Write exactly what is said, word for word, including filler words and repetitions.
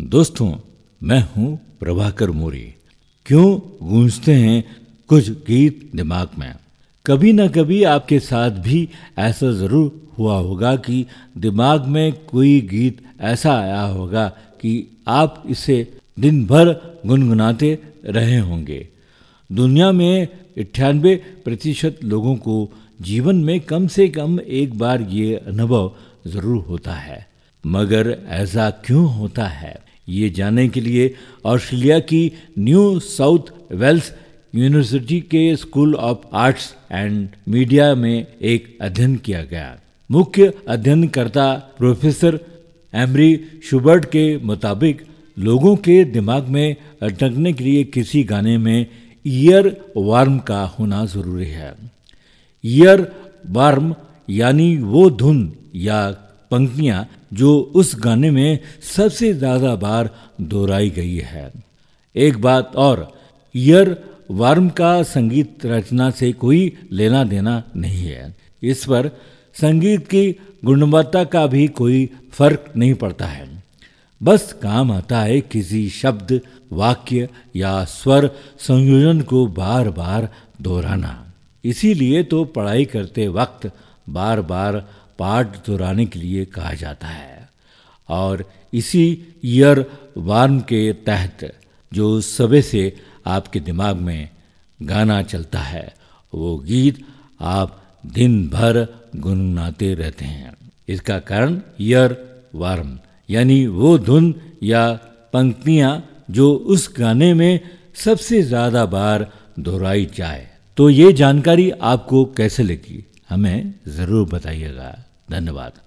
दोस्तों, मैं हूँ प्रभाकर मोरे। क्यों गूंजते हैं कुछ गीत दिमाग में? कभी ना कभी आपके साथ भी ऐसा ज़रूर हुआ होगा कि दिमाग में कोई गीत ऐसा आया होगा कि आप इसे दिन भर गुनगुनाते रहे होंगे। दुनिया में अट्ठानबे प्रतिशत लोगों को जीवन में कम से कम एक बार ये अनुभव ज़रूर होता है, मगर ऐसा क्यों होता है, ये जानने के लिए ऑस्ट्रेलिया की न्यू साउथ वेल्स यूनिवर्सिटी के school of arts and media में एक अध्ययन किया गया। मुख्य अध्ययनकर्ता प्रोफेसर एमरी शुबर्ट के मुताबिक लोगों के दिमाग में अटकने के लिए किसी गाने में ईयरवर्म का होना ज़रूरी है। ईयरवर्म यानी वो धुन या पंक्तियाँ जो उस गाने में सबसे ज़्यादा बार दोहराई गई है। एक बात और, ईयरवर्म का संगीत रचना से कोई लेना देना नहीं है। इस पर संगीत की गुणवत्ता का भी कोई फर्क नहीं पड़ता है, बस काम आता है किसी शब्द, वाक्य या स्वर संयोजन को बार बार दोहराना। इसीलिए तो पढ़ाई करते वक्त बार बार पाठ दोहराने के लिए कहा जाता है। और इसी ईयरवर्म के तहत जो सबे से आपके दिमाग में गाना चलता है, वो गीत आप दिन भर गुनगुनाते रहते हैं। इसका कारण ईयरवर्म यानी वो धुन या पंक्तियाँ जो उस गाने में सबसे ज़्यादा बार दोहराई जाए। तो ये जानकारी आपको कैसे लगी, हमें ज़रूर बताइएगा। धन्यवाद।